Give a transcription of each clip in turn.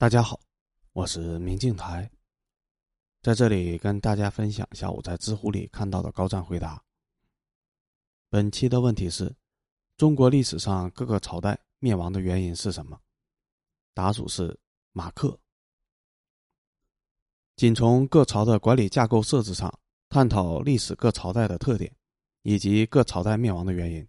大家好，我是明镜台，在这里跟大家分享一下我在知乎里看到的高赞回答。本期的问题是：中国历史上各个朝代灭亡的原因是什么？答属是马克。仅从各朝的管理架构设置上，探讨历史各朝代的特点，以及各朝代灭亡的原因。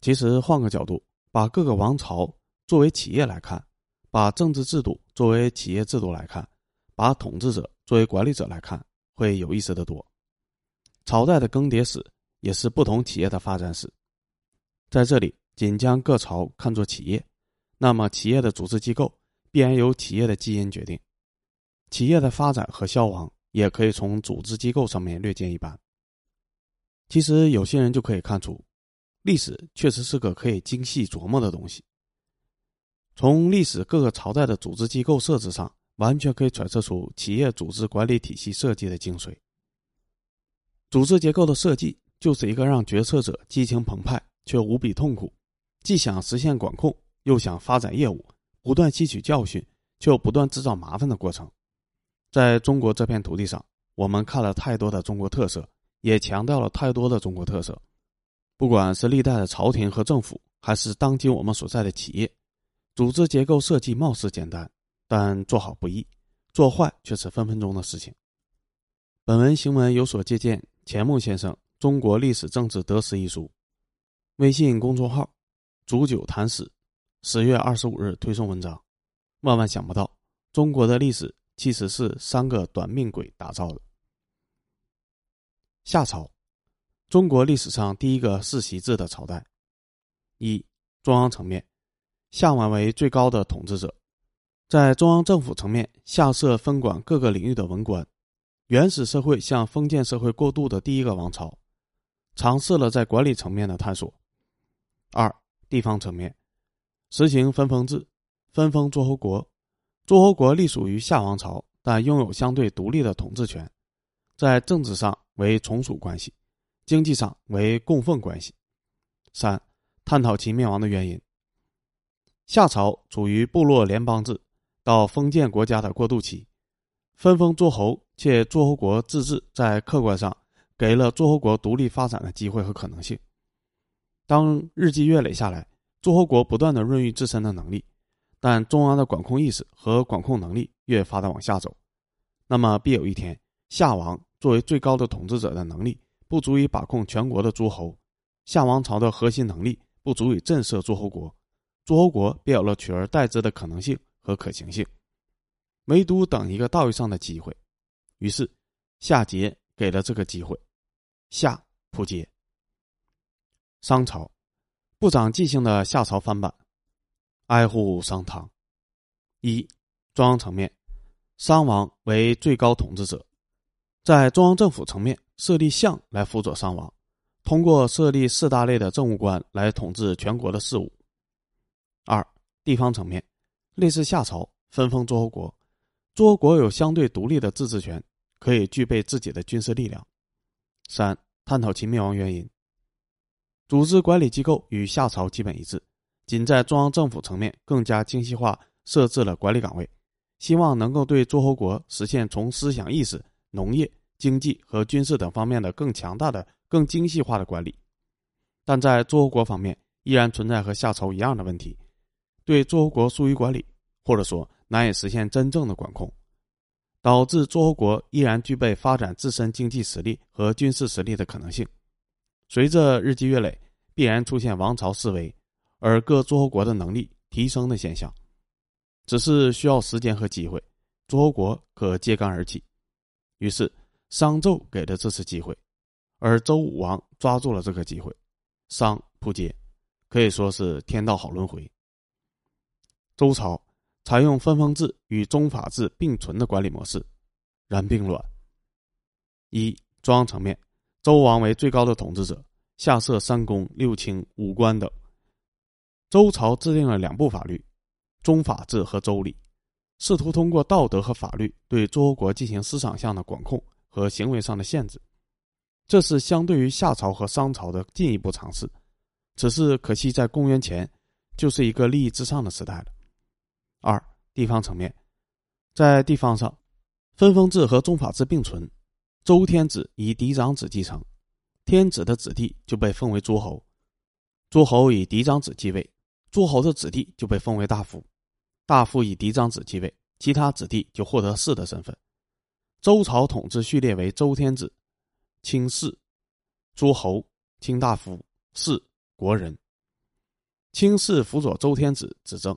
其实换个角度，把各个王朝作为企业来看，把政治制度作为企业制度来看，把统治者作为管理者来看，会有意思的多。朝代的更迭史也是不同企业的发展史。在这里仅将各朝看作企业，那么企业的组织机构必然由企业的基因决定，企业的发展和消亡也可以从组织机构上面略见一斑。其实有些人就可以看出，历史确实是个可以精细琢磨的东西。从历史各个朝代的组织机构设置上，完全可以揣测出企业组织管理体系设计的精髓。组织结构的设计就是一个让决策者激情澎湃却无比痛苦，既想实现管控，又想发展业务，不断吸取教训，却又不断制造麻烦的过程。在中国这片土地上，我们看了太多的中国特色，也强调了太多的中国特色。不管是历代的朝廷和政府，还是当今我们所在的企业，组织结构设计貌似简单，但做好不易，做坏却是分分钟的事情。本文行文有所借鉴钱穆先生《中国历史政治得失》一书，微信公众号煮酒谈史，10月25日推送文章。万万想不到，中国的历史其实是三个短命鬼打造的。夏朝，中国历史上第一个世袭制的朝代。一、中央层面，夏王为最高的统治者，在中央政府层面，夏社分管各个领域的文官。原始社会向封建社会过渡的第一个王朝，尝试了在管理层面的探索。二、地方层面，实行分封制，分封诸侯国。诸侯国隶属于夏王朝，但拥有相对独立的统治权，在政治上为从属关系，经济上为供奉关系。三、探讨其灭亡的原因。夏朝处于部落联邦制到封建国家的过渡期，分封诸侯，且诸侯国自治在客观上给了诸侯国独立发展的机会和可能性。当日积月累下来，诸侯国不断的润育自身的能力，但中央的管控意识和管控能力越发的往下走，那么必有一天，夏王作为最高的统治者的能力不足以把控全国的诸侯，夏王朝的核心能力不足以震慑诸侯国，诸侯国便有了取而代之的可能性和可行性，唯独等一个道义上的机会。于是夏桀给了这个机会，夏扑街。商朝，不长记性的夏朝翻版，哀乎商唐。一、中央层面，商王为最高统治者，在中央政府层面设立相来辅佐商王，通过设立四大类的政务官来统治全国的事务。二、地方层面，类似夏朝分封诸侯国，诸侯国有相对独立的自治权，可以具备自己的军事力量。三、探讨其灭亡原因。组织管理机构与夏朝基本一致，仅在中央政府层面更加精细化设置了管理岗位，希望能够对诸侯国实现从思想意识、农业、经济和军事等方面的更强大的、更精细化的管理。但在诸侯国方面，依然存在和夏朝一样的问题，对诸侯国疏于管理，或者说难以实现真正的管控，导致诸侯国依然具备发展自身经济实力和军事实力的可能性。随着日积月累，必然出现王朝式微，而各诸侯国的能力提升的现象，只是需要时间和机会，诸侯国可揭竿而起。于是商纣给了这次机会，而周武王抓住了这个机会，商扑街，可以说是天道好轮回。周朝采用分封制与宗法制并存的管理模式，然并卵。一、中央层面，周王为最高的统治者，下设三公、六卿、五官等。周朝制定了两部法律，宗法制和周礼，试图通过道德和法律对诸侯国进行思想上的管控和行为上的限制，这是相对于夏朝和商朝的进一步尝试。只是可惜在公元前就是一个利益至上的时代了。二、地方层面，在地方上，分封制和宗法制并存，周天子以嫡长子继承，天子的子弟就被封为诸侯，诸侯以嫡长子继位，诸侯的子弟就被封为大夫，大夫以嫡长子继位，其他子弟就获得士的身份。周朝统治序列为周天子、卿士、诸侯、卿大夫、士、国人。卿士辅佐周天子执政，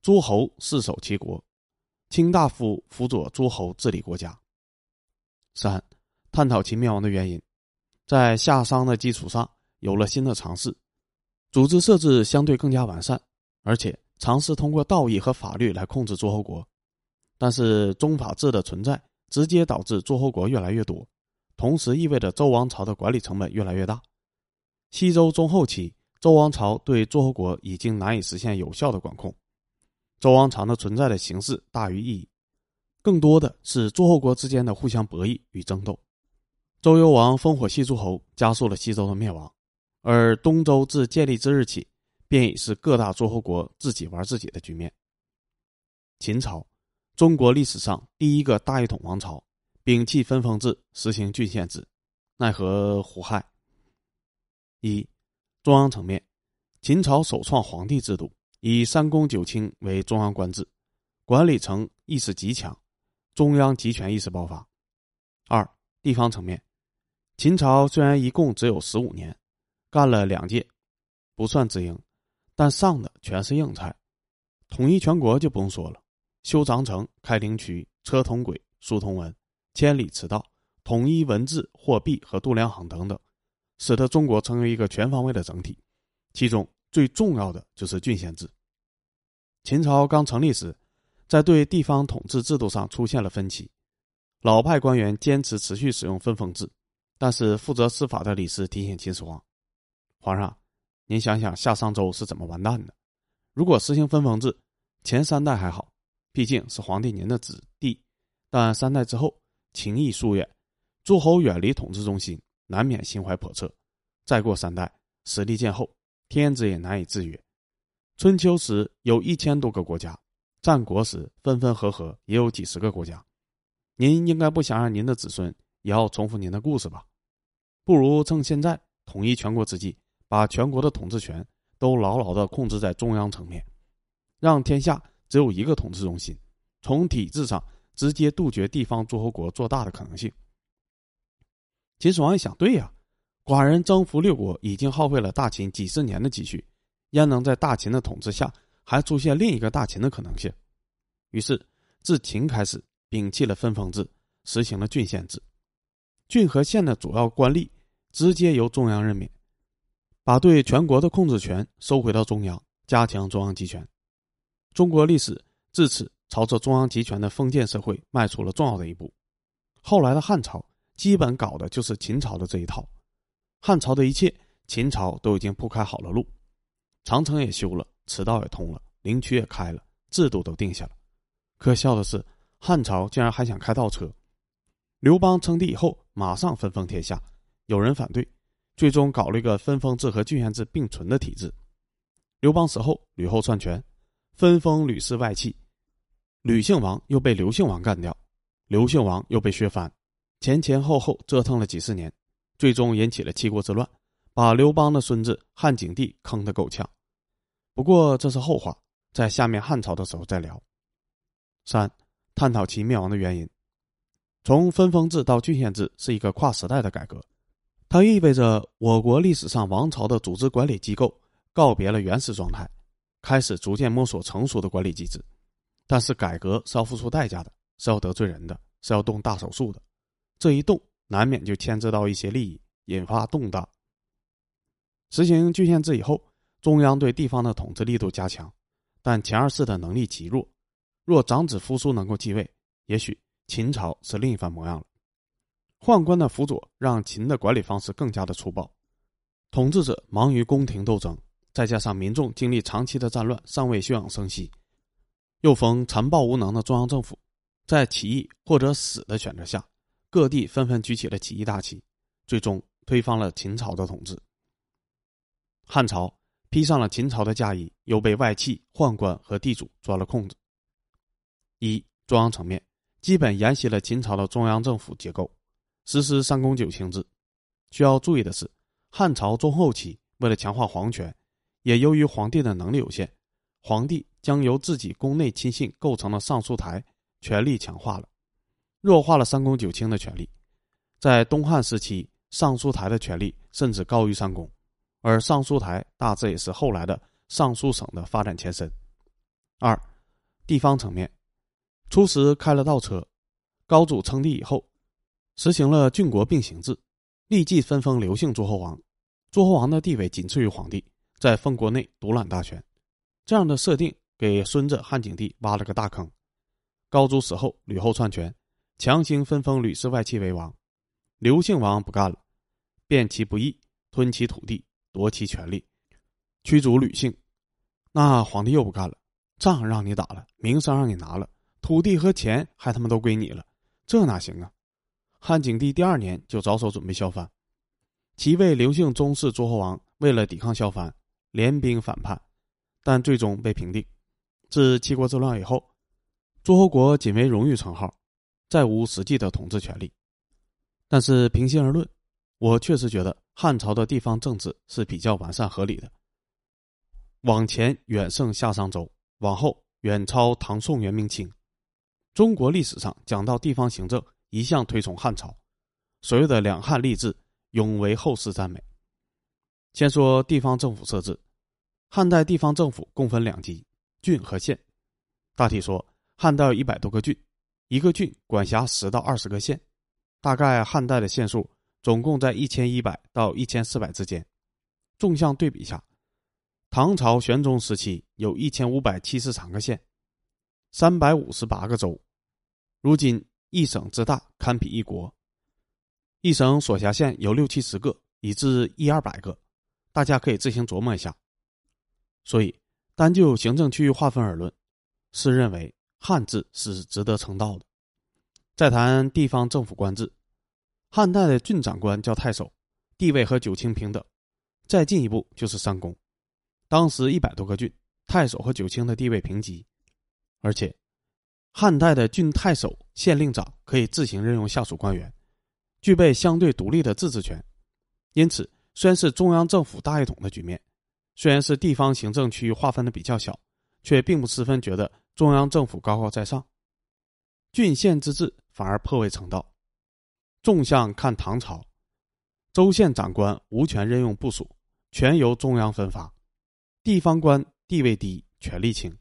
诸侯世守其国，卿大夫辅佐诸侯治理国家。3. 探讨其灭亡的原因，在夏商的基础上有了新的尝试，组织设置相对更加完善，而且尝试通过道义和法律来控制诸侯国。但是宗法制的存在直接导致诸侯国越来越多，同时意味着周王朝的管理成本越来越大。西周中后期，周王朝对诸侯国已经难以实现有效的管控，周王朝的存在的形式大于意义，更多的是诸侯国之间的互相博弈与争斗。周幽王烽火戏诸侯，加速了西周的灭亡，而东周自建立之日起，便已是各大诸侯国自己玩自己的局面。秦朝，中国历史上第一个大一统王朝，摒弃分封制，实行郡县制，奈何胡亥。1. 中央层面，秦朝首创皇帝制度，以三公九卿为中央官制，管理层意识极强，中央集权意识爆发。2. 地方层面，秦朝虽然一共只有15年，干了2届，不算知营，但上的全是硬菜，统一全国就不用说了，修长城，开灵渠，车同轨，书同文，千里驰道，统一文字、货币和度量衡等等，使得中国成为一个全方位的整体，其中最重要的就是郡县制。秦朝刚成立时，在对地方统治制度上出现了分歧，老派官员坚持持续使用分封制，但是负责司法的李斯提醒秦始皇，皇上，您想想夏商周是怎么完蛋的，如果实行分封制，前3代还好，毕竟是皇帝您的子弟，但3代之后情谊疏远，诸侯远离统治中心，难免心怀叵测，再过3代实力渐后，天子也难以制约。春秋时有1000多个国家，战国时分分合合也有几十个国家，您应该不想让您的子孙也要重复您的故事吧，不如趁现在统一全国之际，把全国的统治权都牢牢地控制在中央层面，让天下只有一个统治中心，从体制上直接杜绝地方诸侯国做大的可能性。秦始皇一想，对呀，寡人征服6国已经耗费了大秦几十年的积蓄，焉能在大秦的统治下还出现另一个大秦的可能性？于是自秦开始，摒弃了分封制，实行了郡县制，郡和县的主要官吏直接由中央任免，把对全国的控制权收回到中央，加强中央集权。中国历史自此朝着中央集权的封建社会迈出了重要的一步。后来的汉朝基本搞的就是秦朝的这一套，汉朝的一切秦朝都已经铺开好了路，长城也修了，驰道也通了，灵渠也开了，制度都定下了。可笑的是，汉朝竟然还想开倒车。刘邦称帝以后马上分封天下，有人反对，最终搞了一个分封制和郡县制并存的体制。刘邦死后，吕后篡权，分封吕氏外戚，吕姓王又被刘姓王干掉，刘姓王又被削藩，前后折腾了几十年，最终引起了7国之乱，把刘邦的孙子汉景帝坑得够呛。不过这是后话，在下面汉朝的时候再聊。3. 探讨其灭亡的原因，从分封制到郡县制是一个跨时代的改革，它意味着我国历史上王朝的组织管理机构告别了原始状态，开始逐渐摸索成熟的管理机制。但是改革是要付出代价的，是要得罪人的，是要动大手术的，这一动难免就牵制到一些利益，引发动荡。实行郡县制以后，中央对地方的统治力度加强，但前二世的能力极弱，若长子扶苏能够继位，也许秦朝是另一番模样了。宦官的辅佐让秦的管理方式更加的粗暴，统治者忙于宫廷斗争，再加上民众经历长期的战乱，尚未休养生息，又逢残暴无能的中央政府，在起义或者死的选择下，各地纷纷举起了起义大旗，最终推翻了秦朝的统治。汉朝披上了秦朝的嫁衣，又被外戚、宦官和地主抓了空子，一、中央层面基本沿袭了秦朝的中央政府结构，实施3公9卿制。需要注意的是，汉朝中后期为了强化皇权，也由于皇帝的能力有限，皇帝将由自己宫内亲信构成的尚书台权力强化了，弱化了3公9卿的权力。在东汉时期，尚书台的权力甚至高于3公，而尚书台大致也是后来的尚书省的发展前身。二、地方层面，初时开了倒车，高祖称帝以后，实行了郡国并行制，立即分封刘姓诸侯王，诸侯王的地位仅次于皇帝，在封国内独揽大权。这样的设定给孙子汉景帝挖了个大坑。高祖死后，吕后篡权，强行分封吕氏外戚为王，刘姓王不干了，辨其不义，吞其土地，夺其权力，驱逐吕姓。那皇帝又不干了，仗让你打了，名声让你拿了，土地和钱还他妈都归你了，这哪行啊？汉景帝第2年就着手准备削藩，其位刘姓宗室诸侯王为了抵抗削藩，联兵反叛，但最终被平定。自七国之乱以后，诸侯国仅为荣誉称号，再无实际的统治权利。但是平心而论，我确实觉得汉朝的地方政治是比较完善合理的，往前远胜夏商周，往后远超唐宋元明清。中国历史上讲到地方行政，一向推崇汉朝，所谓的两汉立制永为后世赞美。先说地方政府设置，汉代地方政府共分2级，郡和县。大体说，汉代有100多个郡，一个郡管辖10到20个县，大概汉代的县数总共在1100到1400之间。纵向对比下，唐朝玄宗时期有1573个县，358个州，如今一省之大，堪比一国。一省所辖县有60-70个，以至100-200个，大家可以自行琢磨一下。所以单就行政区域划分而论，是认为汉制是值得称道的。再谈地方政府官制，汉代的郡长官叫太守，地位和9卿平等。再进一步就是3公，当时100多个郡，太守和9卿的地位平级，而且汉代的郡太守、县令长可以自行任用下属官员，具备相对独立的自治权。因此，虽然是中央政府大一统的局面，虽然是地方行政区域划分的比较小，却并不十分觉得中央政府高高在上。郡县之治反而颇为成道。纵向看唐朝，州县长官无权任用部属，全由中央分发，地方官地位低，权力轻。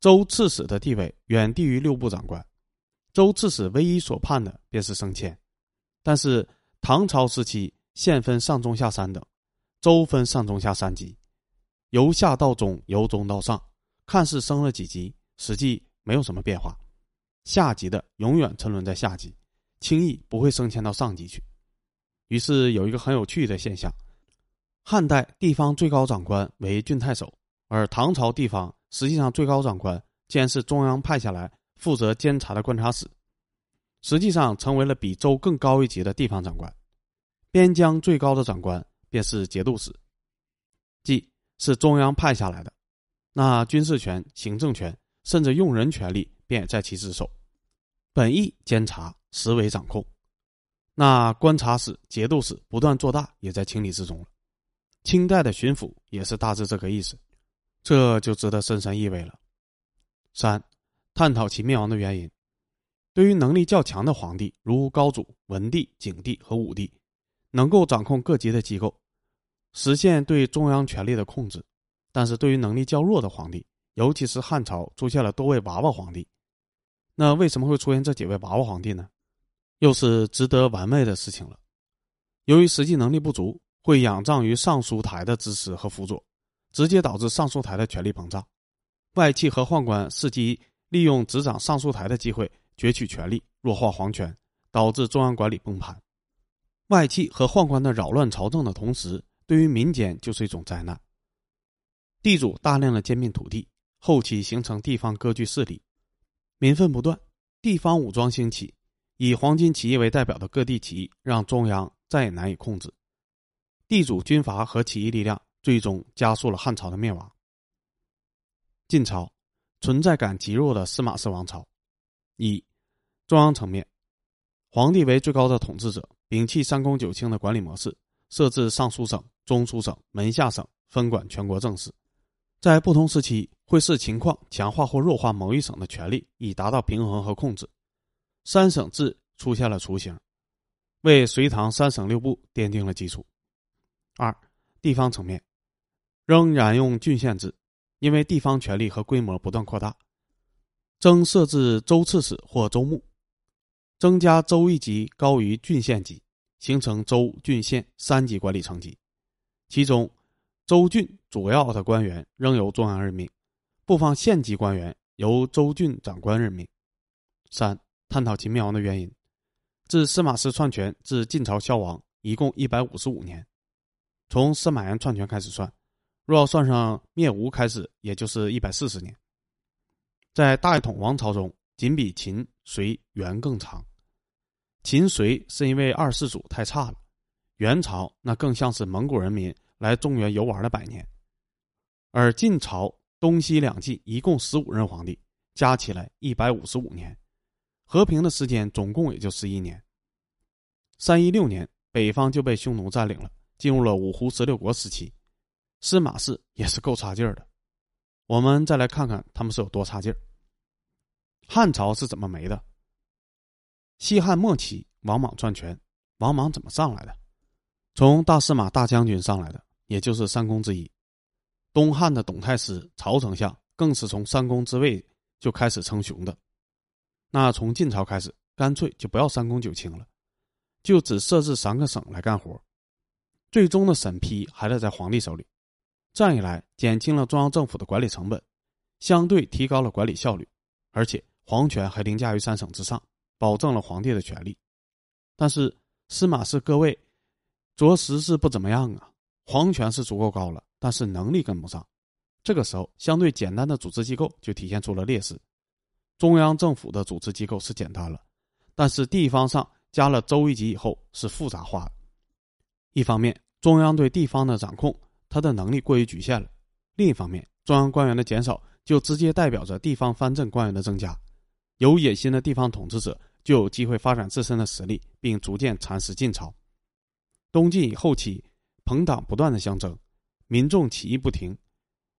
州刺史的地位远低于6部长官，州刺史唯一所盼的便是升迁。但是唐朝时期，县分上中下3等，州分上中下3级，由下到中，由中到上，看似升了几级，实际没有什么变化。下级的永远沉沦在下级，轻易不会升迁到上级去。于是有一个很有趣的现象，汉代地方最高长官为郡太守，而唐朝地方实际上最高长官竟然是中央派下来负责监察的观察使，实际上成为了比州更高一级的地方长官。边疆最高的长官便是节度使，即是中央派下来的，那军事权、行政权甚至用人权力便也在其之手，本意监察，实为掌控。那观察使、节度使不断做大，也在情理之中了。清代的巡抚也是大致这个意思，这就值得深深意味了。3、探讨其灭亡的原因。对于能力较强的皇帝，如高祖、文帝、景帝和武帝，能够掌控各级的机构，实现对中央权力的控制。但是对于能力较弱的皇帝，尤其是汉朝出现了多位娃娃皇帝。那为什么会出现这几位娃娃皇帝呢？又是值得玩味的事情了。由于实际能力不足，会仰仗于尚书台的支持和辅佐，直接导致尚书台的权力膨胀，外戚和宦官伺机利用执掌尚书台的机会攫取权力，弱化皇权，导致中央管理崩盘。外戚和宦官的扰乱朝政的同时，对于民间就是一种灾难。地主大量的兼并土地，后期形成地方割据势力，民愤不断，地方武装兴起，以黄巾起义为代表的各地起义让中央再也难以控制，地主军阀和起义力量最终加速了汉朝的灭亡。晋朝，存在感极弱的司马氏王朝一、中央层面，皇帝为最高的统治者，摒弃三公九卿的管理模式，设置尚书省、中书省、门下省，分管全国政事。在不同时期会视情况强化或弱化某一省的权力，以达到平衡和控制。三省制出现了雏形，为隋唐三省六部奠定了基础。二、地方层面，仍然用郡县制，因为地方权力和规模不断扩大，增设置州刺史或州牧，增加州一级高于郡县级，形成州、郡、县三级管理层级。其中州郡主要的官员仍由中央任命，部分县级官员由州郡长官任命。三、探讨秦灭亡的原因。自司马师篡权至晋朝消亡一共155年。从司马炎篡权开始算，若要算上灭吴开始，也就是140年。在大一统王朝中，仅比秦、隋、元更长。秦、隋是因为二世祖太差了，元朝那更像是蒙古人民来中原游玩了百年，而晋朝东西两季一共15任皇帝，加起来155年，和平的时间总共也就11年。316年北方就被匈奴占领了，进入了五胡十六国时期。司马氏也是够差劲儿的，我们再来看看他们是有多差劲儿。汉朝是怎么没的？西汉末期王莽篡权，王莽怎么上来的？从大司马大将军上来的，也就是三公之一。东汉的董太师、曹丞相更是从三公之位就开始称雄的。那从晋朝开始，干脆就不要三公九卿了，就只设置三个省来干活，最终的审批还得在皇帝手里。这样一来，减轻了中央政府的管理成本，相对提高了管理效率，而且皇权还凌驾于三省之上，保证了皇帝的权利。但是司马氏各位着实是不怎么样啊，皇权是足够高了，但是能力跟不上。这个时候相对简单的组织机构就体现出了劣势。中央政府的组织机构是简单了，但是地方上加了州一级以后是复杂化的。一方面中央对地方的掌控，它的能力过于局限了，另一方面中央官员的减少就直接代表着地方藩镇官员的增加，有野心的地方统治者就有机会发展自身的实力，并逐渐蚕食晋朝。东晋以后期朋党不断的相争，民众起义不停，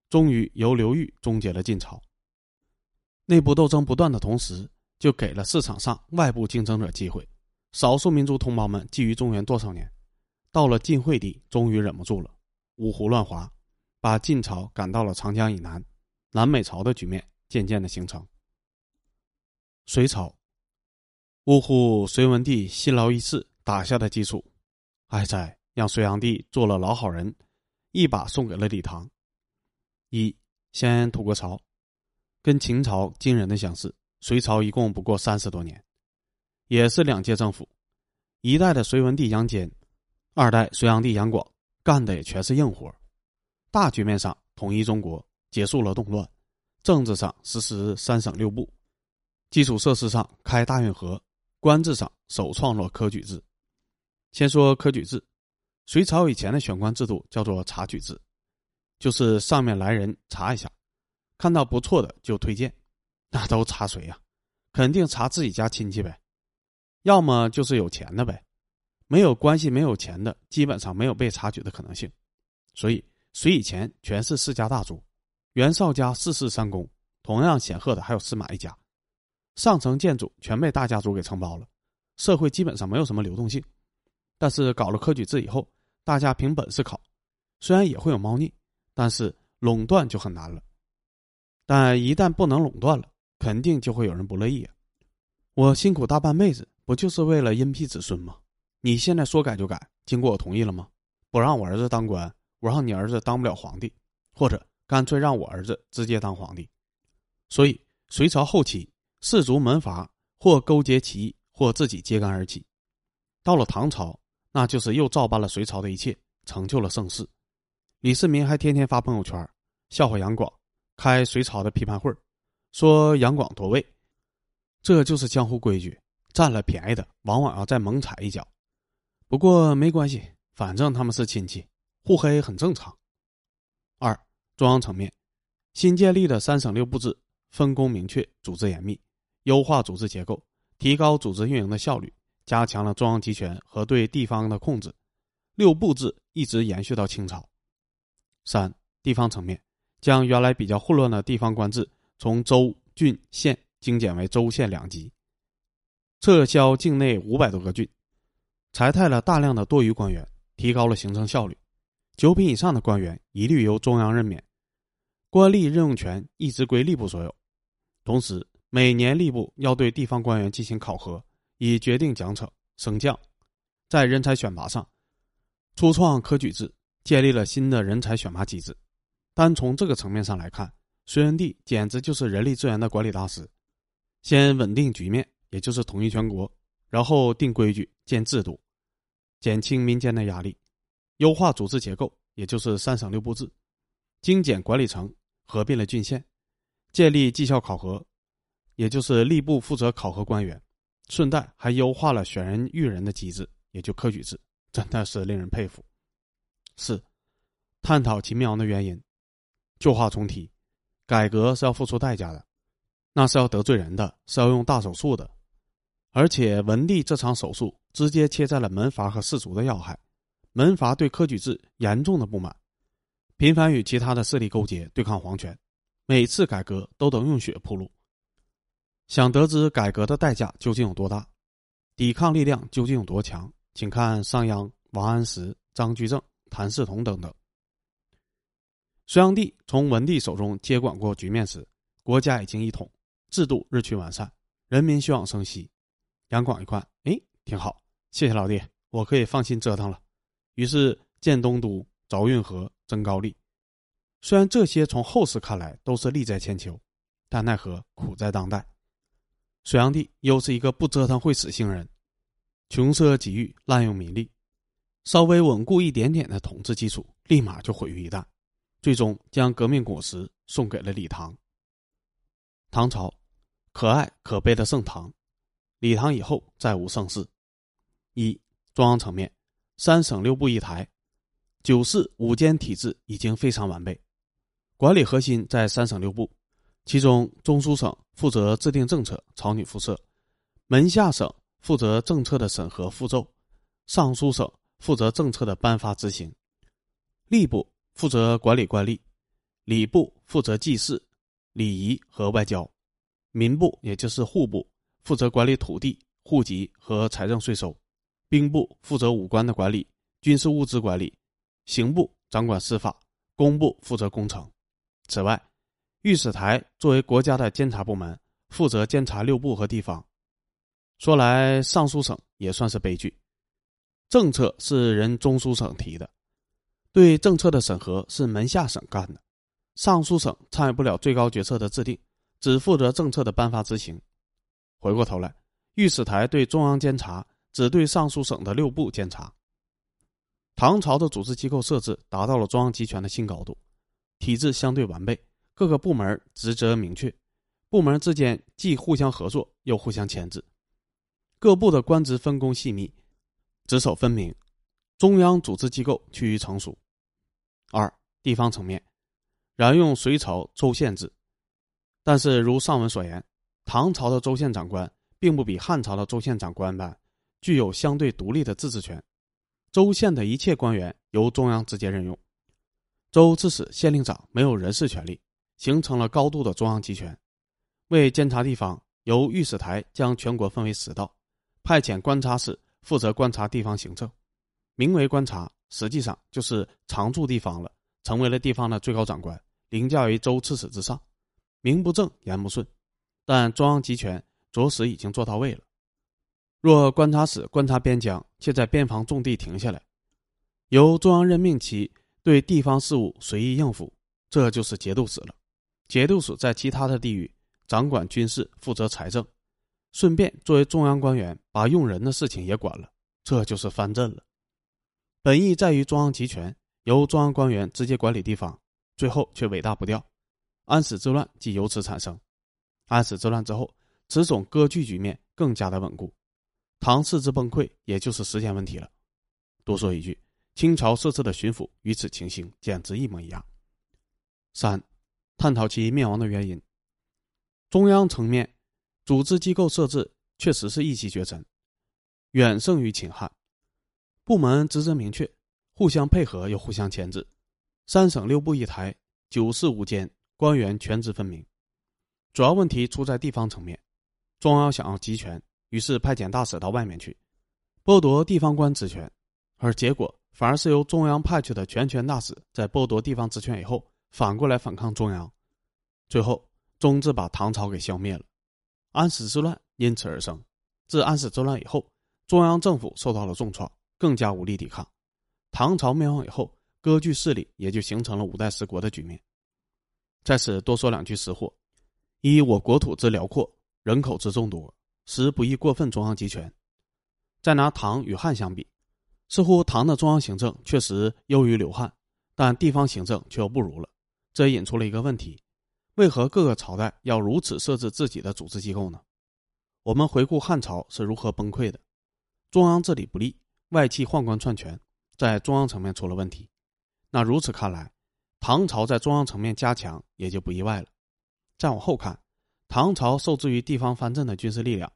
终于由刘裕终结了晋朝。内部斗争不断的同时，就给了市场上外部竞争者机会。少数民族同胞们觊觎中原多少年，到了晋惠帝终于忍不住了，五胡乱华，把晋朝赶到了长江以南，南北朝的局面渐渐的形成。隋朝，呜呼，隋文帝辛劳一世打下的基础，哀哉，让隋炀帝做了老好人，一把送给了李唐。一、先安吐谷朝，跟秦朝惊人的相似，隋朝一共不过30多年，也是两届政府，一代的隋文帝杨坚，二代隋炀帝杨广，干的也全是硬活，大局面上统一中国，结束了动乱，政治上实施三省六部，基础设施上开大运河，官制上首创了科举制。先说科举制，隋朝以前的选官制度叫做察举制，就是上面来人查一下，看到不错的就推荐。那都查谁啊？肯定查自己家亲戚呗，要么就是有钱的呗，没有关系没有钱的基本上没有被察举的可能性。所以隋以前全是世家大族，袁绍家世世三公，同样显赫的还有司马一家，上层建筑全被大家族给承包了，社会基本上没有什么流动性。但是搞了科举制以后，大家凭本事考，虽然也会有猫腻，但是垄断就很难了。但一旦不能垄断了，肯定就会有人不乐意啊！我辛苦大半辈子，不就是为了荫庇子孙吗？你现在说改就改，经过我同意了吗？不让我儿子当官，我让你儿子当不了皇帝，或者干脆让我儿子直接当皇帝。所以隋朝后期士族门阀或勾结起义，或自己揭竿而起。到了唐朝，那就是又照搬了隋朝的一切，成就了盛世。李世民还天天发朋友圈笑话杨广，开隋朝的批判会，说杨广夺位，这就是江湖规矩，占了便宜的往往要再猛踩一脚。不过没关系，反正他们是亲戚，互黑很正常。二、中央层面，新建立的三省六部制分工明确，组织严密，优化组织结构，提高组织运营的效率，加强了中央集权和对地方的控制。六部制一直延续到清朝。三、地方层面，将原来比较混乱的地方官制从州、郡、县精简为州县两级，撤销境内500多个郡，裁汰了大量的多余官员，提高了行政效率。9品以上的官员一律由中央任免，官吏任用权一直归吏部所有。同时，每年吏部要对地方官员进行考核，以决定奖惩、升降。在人才选拔上，初创科举制，建立了新的人才选拔机制。单从这个层面上来看，隋文帝简直就是人力资源的管理大师。先稳定局面，也就是统一全国，然后定规矩、建制度，减轻民间的压力；优化组织结构，也就是3省6部制；精简管理层，合并了郡县；建立绩效考核，也就是吏部负责考核官员，顺带还优化了选人育人的机制，也就科举制，真的是令人佩服。4. 探讨其灭亡的原因。旧话重提，改革是要付出代价的，那是要得罪人的，是要用大手术的。而且文帝这场手术直接切在了门阀和士族的要害，门阀对科举制严重的不满，频繁与其他的势力勾结对抗皇权，每次改革都得用血铺路。想得知改革的代价究竟有多大，抵抗力量究竟有多强，请看商鞅、王安石、张居正、谭嗣同等等。隋炀帝从文帝手中接管过局面时，国家已经一统，制度日趋完善，人民休养生息。杨广一看，挺好，谢谢老弟，我可以放心折腾了。于是建东都、凿运河、征高丽。虽然这些从后世看来都是利在千秋，但奈何苦在当代。隋炀帝又是一个不折腾会死星人，穷奢极欲，滥用民力，稍微稳固一点点的统治基础立马就毁于一旦，最终将革命果实送给了李唐。唐朝，可爱可悲的盛唐，李唐以后再无盛世。一、中央层面，3省6部一台，9市5监体制已经非常完备，管理核心在3省6部，其中中书省负责制定政策，草拟附设；门下省负责政策的审核附奏；尚书省负责政策的颁发执行；吏部负责管理官吏；礼部负责祭祀、礼仪和外交；民部也就是户部负责管理土地、户籍和财政税收；兵部负责武官的管理、军事物资管理；刑部掌管司法；工部负责工程。此外，御史台作为国家的监察部门，负责监察6部和地方。说来尚书省也算是悲剧，政策是人中书省提的，对政策的审核是门下省干的，尚书省参与不了最高决策的制定，只负责政策的颁发执行。回过头来，御史台对中央监察，只对尚书省的6部监察。唐朝的组织机构设置达到了中央集权的新高度，体制相对完备，各个部门职责明确，部门之间既互相合作又互相牵制，各部的官职分工细密，职守分明，中央组织机构趋于成熟。2. 地方层面，沿用隋朝州县制，但是如上文所言，唐朝的州县长官并不比汉朝的州县长官般具有相对独立的自治权，州县的一切官员由中央直接任用，州刺史、县令长没有人事权利，形成了高度的中央集权。为监察地方，由御史台将全国分为10道，派遣观察使负责观察地方行政，名为观察，实际上就是常驻地方了，成为了地方的最高长官，凌驾于州刺史之上。名不正言不顺，但中央集权着实已经做到位了。若观察使观察边疆，且在边防重地停下来，由中央任命其对地方事务随意应付，这就是节度使了。节度使在其他的地域掌管军事，负责财政，顺便作为中央官员把用人的事情也管了，这就是藩镇了。本意在于中央集权，由中央官员直接管理地方，最后却尾大不掉，安史之乱即由此产生。安史之乱之后，此种割据局面更加的稳固，唐氏之崩溃也就是时间问题了。多说一句，清朝设置的巡抚与此情形简直一模一样。3. 探讨其灭亡的原因。中央层面，组织机构设置确实是一骑绝尘，远胜于秦汉。部门职责明确，互相配合又互相牵制，三省六部一台，九市无间，官员权职分明。主要问题出在地方层面，中央想要集权，于是派遣大使到外面去，剥夺地方官职权，而结果反而是由中央派去的全权大使在剥夺地方职权以后，反过来反抗中央。最后终至把唐朝给消灭了，安史之乱因此而生。自安史之乱以后，中央政府受到了重创，更加无力抵抗。唐朝灭亡以后，割据势力也就形成了五代十国的局面。在此多说两句实货：一，我国土之辽阔，人口之众多，实不易过分中央集权。再拿唐与汉相比，似乎唐的中央行政确实优于刘汉，但地方行政却又不如了。这也引出了一个问题，为何各个朝代要如此设置自己的组织机构呢？我们回顾汉朝是如何崩溃的，中央治理不力，外戚宦官篡权，在中央层面出了问题。那如此看来，唐朝在中央层面加强也就不意外了。再往后看，唐朝受制于地方藩镇的军事力量，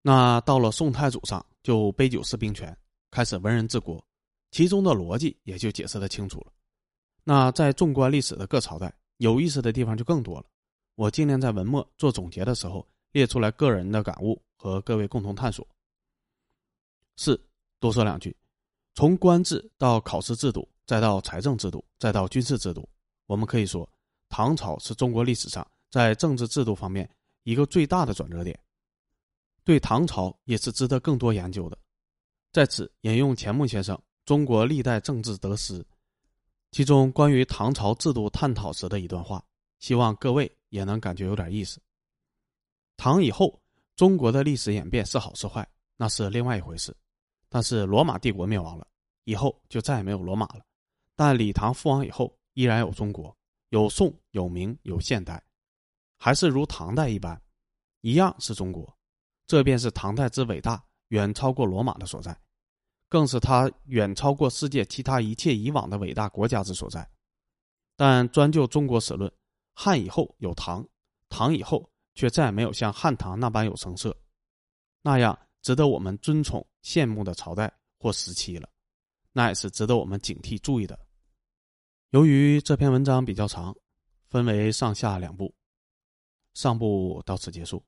那到了宋太祖上就杯酒释兵权，开始文人治国，其中的逻辑也就解释得清楚了。那在纵观历史的各朝代，有意思的地方就更多了。我尽量在文末做总结的时候列出来个人的感悟和各位共同探索。四，多说两句，从官制到考试制度，再到财政制度，再到军事制度，我们可以说唐朝是中国历史上在政治制度方面一个最大的转折点。对唐朝也是值得更多研究的。在此引用钱穆先生《中国历代政治得失》其中关于唐朝制度探讨时的一段话，希望各位也能感觉有点意思。唐以后，中国的历史演变是好是坏，那是另外一回事。但是罗马帝国灭亡了，以后就再也没有罗马了。但李唐覆亡以后，依然有中国，有宋，有明，有现代，还是如唐代一般，一样是中国。这便是唐代之伟大，远超过罗马的所在。更是它远超过世界其他一切以往的伟大国家之所在。但专就中国史论，汉以后有唐，唐以后却再也没有像汉唐那般有声色，那样值得我们尊崇羡慕的朝代或时期了，那也是值得我们警惕注意的。由于这篇文章比较长，分为上下两部，上部到此结束。